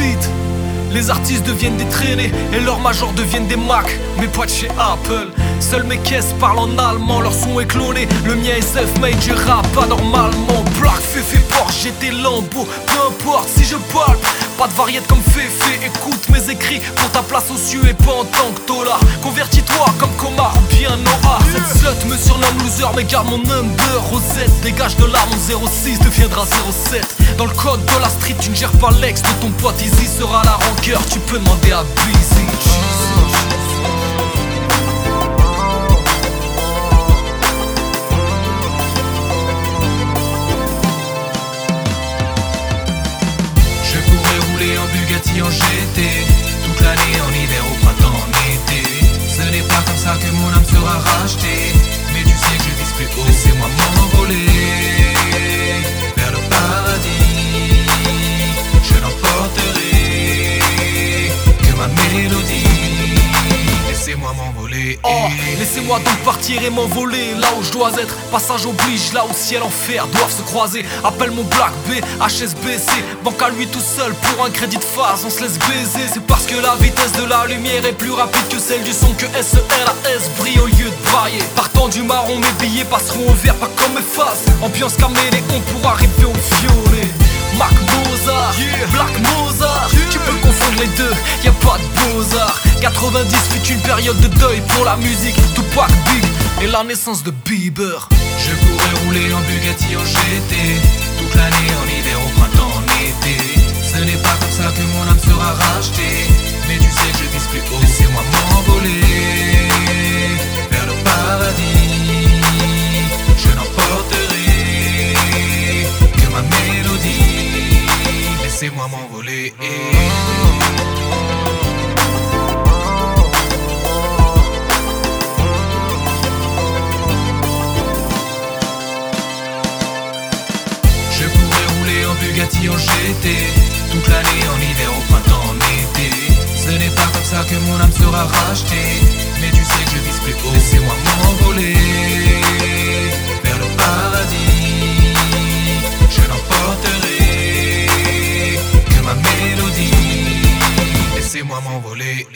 suite. Les artistes deviennent des traînés et leurs majors deviennent des Macs, mais pas de chez Apple. Seules mes caisses parlent en allemand, leur son est cloné. Le mien est self-made, je rappe pas normalement. Black, Fefe, Porsche, j'étais Lambo. Peu importe si je parle, pas de variété comme Fefe. Écoute mes écrits, prends ta place aux cieux et pas en tant que dollar. Convertis-toi comme Comar ou bien Noah. Cette slut me surnomme loser, mais garde mon number. Rosette, dégage de là, mon 06 deviendra 07. Dans le code de la street, tu ne gères pas l'ex de ton pote. Easy sera la rancœur, tu peux demander à Busy. Je pourrais rouler en Bugatti en GT, toute l'année en hiver, au printemps, en été. Ce n'est pas comme ça que mon âme sera rachetée, mais tu sais que je vise plus haut, laissez-moi m'envoler. Laissez-moi m'envoler. Oh, laissez-moi donc partir et m'envoler là où je dois être. Passage oblige, là où ciel enfer doivent se croiser. Appelle mon Black B, HSBC. Banque à lui tout seul pour un crédit de phase, on se laisse baiser. C'est parce que la vitesse de la lumière est plus rapide que celle du son que Selas brille au lieu de brailler. Partant du marron, mes billets passeront au vert, pas comme mes faces. Ambiance caméléon pour arriver au violet. Mac Mozart, yeah. Black Mozart, yeah. Tu peux confondre les deux, y'a pas de Beaux-Arts. 90 fut une période de deuil pour la musique. Tupac, Big et la naissance de Bieber. Je pourrais rouler en Bugatti en GT, toute l'année en hiver, au printemps, en été. Ce n'est pas comme ça que mon âme sera rachetée, mais tu sais que je vise plus haut, laissez-moi m'envoler vers le paradis. Je n'emporterai que ma mélodie, laissez-moi m'envoler. Bugatti en GT, toute l'année en hiver, au printemps, en été. Ce n'est pas comme ça que mon âme sera rachetée, mais tu sais que je vise plus haut, laissez-moi m'envoler vers le paradis. Je n'emporterai que ma mélodie, laissez-moi m'envoler.